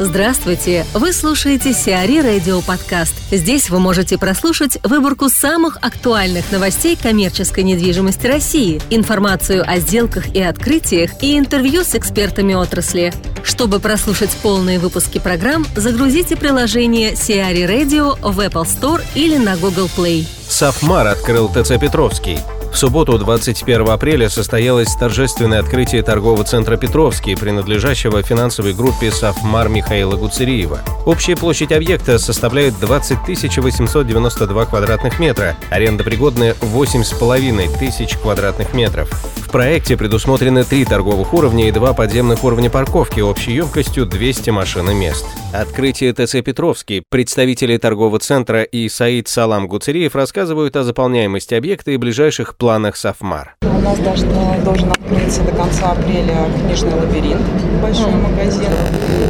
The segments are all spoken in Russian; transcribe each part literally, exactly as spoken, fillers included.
Здравствуйте! Вы слушаете си ар и Radio подкаст. Здесь вы можете прослушать выборку самых актуальных новостей коммерческой недвижимости России, информацию о сделках и открытиях и интервью с экспертами отрасли. Чтобы прослушать полные выпуски программ, загрузите приложение си ар и Radio в Apple Store или на Google Play. САФМАР открыл ТЦ «Петровский». В субботу, двадцать первого апреля, состоялось торжественное открытие торгового центра «Петровский», принадлежащего финансовой группе «САФМАР» Михаила Гуцериева. Общая площадь объекта составляет двадцать тысяч восемьсот девяносто два квадратных метра, арендопригодная восемь с половиной тысяч квадратных метров. В проекте предусмотрены три торговых уровня и два подземных уровня парковки общей емкостью двести машин и мест. Открытие ТЦ «Петровский» представители торгового центра и Саит-Салам Гуцериев рассказывают о заполняемости объекта и ближайших площадях. Планах САФМАР. У нас должен, должен открыться до конца апреля книжный лабиринт, большой магазин.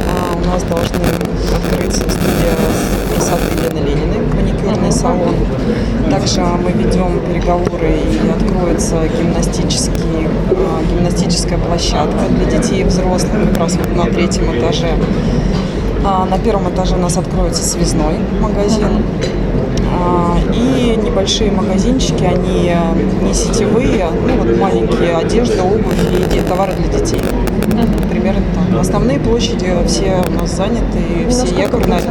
А у нас должны открыться студия красоты Лены Лениной, маникюрный салон. Также мы ведем переговоры и откроется гимнастический, гимнастическая площадка для детей и взрослых как раз вот на третьем этаже. А на первом этаже у нас откроется связной магазин. И небольшие магазинчики, они не сетевые, ну вот маленькие, одежда, обувь и товары для детей. Примерно так. Основные площади все у нас заняты, и все якорные.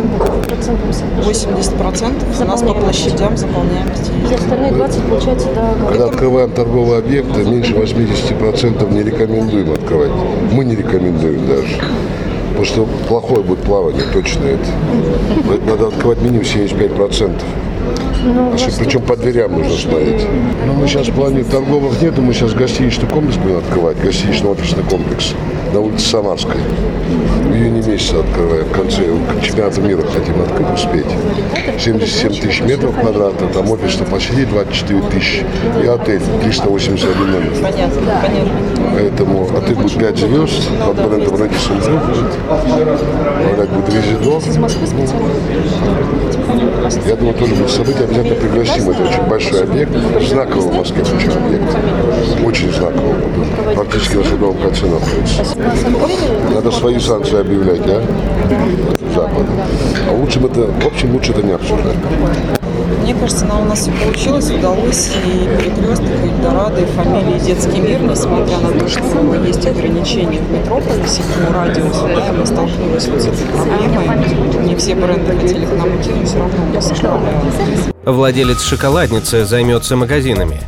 восемьдесят процентов у нас по площадям заполняемость. И остальные двадцать получается до... Когда открываем торговые объекты, меньше восьмидесяти процентов не рекомендуем открывать. Мы не рекомендуем даже. Потому что плохое будет плавание, точно это. Надо открывать минимум семьдесят пять процентов. Ну, причем по дверям нужно стоять. Но мы сейчас в плане торговых нету, мы сейчас гостиничный комплекс будем открывать, гостинично-офисный комплекс на улице Самарской. В июне месяце открываем, в конце чемпионата мира хотим открыть, успеть. семьдесят семь тысяч метров квадратных, там офисная площадь двадцать четыре тысячи и отель триста восемьдесят один номер. Понятно, понятно. Поэтому отель будет пять звезд, под брендом Рэдисон Групп, будет Резидо. Я думаю, тоже будет событие. Обязательно пригласим. Это очень большой объект, знаковый в Москве очень объект. Очень знаковый. Практически на Садовом конце находится. Надо свои санкции объявлять, а? Запад. А лучше это, в общем, лучше это не обсуждать. Мне кажется, нам у нас все получилось, удалось, и Перекресток, и Эльдорадо, и фамилии, и Детский мир, несмотря на то, что есть ограничения в метрополисе, по радиусу, да, мы столкнулись вот с этой проблемой, не все бренды хотели к нам идти, но все равно у нас управляют. Владелец шоколадницы займется магазинами.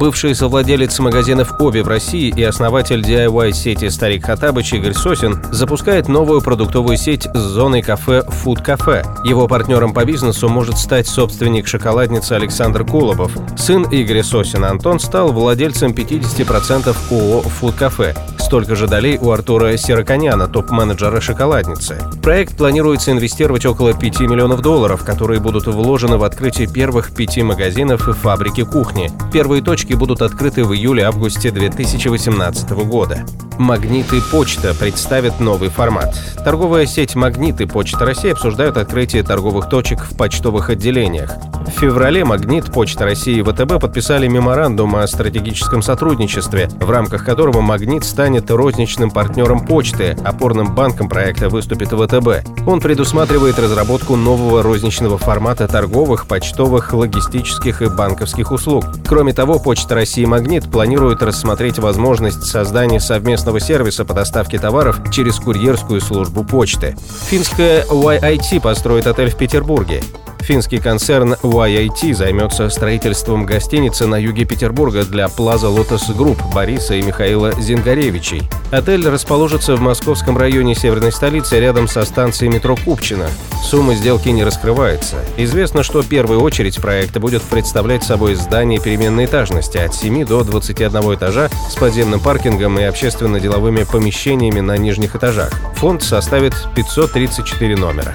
Бывший совладелец магазинов «Оби» в России и основатель ди ай вай-сети «Старик Хатабыч» Игорь Сосин запускает новую продуктовую сеть с зоной кафе «Фуд Кафе». Его партнером по бизнесу может стать собственник шоколадницы Александр Колобов. Сын Игоря Сосина Антон стал владельцем пятьдесят процентов ООО «Фуд Кафе». Столько же долей у Артура Сераконяна, топ-менеджера шоколадницы. В проект планируется инвестировать около пяти миллионов долларов, которые будут вложены в открытие первых пяти магазинов и фабрики кухни. Первые точки будут открыты в июле-августе две тысячи восемнадцатого года. «Магнит» и «Почта» представят новый формат. Торговая сеть «Магнит» и «Почта России» обсуждают открытие торговых точек в почтовых отделениях. В феврале «Магнит», «Почта России» и ВТБ подписали меморандум о стратегическом сотрудничестве, в рамках которого «Магнит» станет розничным партнером «Почты», опорным банком проекта выступит ВТБ. Он предусматривает разработку нового розничного формата торговых, почтовых, логистических и банковских услуг. Кроме того, «Почта России» и «Магнит» планируют рассмотреть возможность создания совместного сервиса по доставке товаров через курьерскую службу почты. Финская уай ай ти построит отель в Петербурге. Финский концерн уай ай ти займется строительством гостиницы на юге Петербурга для Plaza Lotus Group Бориса и Михаила Зингаревичей. Отель расположится в московском районе северной столицы рядом со станцией метро Купчино. Сумма сделки не раскрывается. Известно, что первую очередь проекта будет представлять собой здание переменной этажности от семи до двадцати одного этажа с подземным паркингом и общественно-деловыми помещениями на нижних этажах. Фонд составит пятьсот тридцать четыре номера.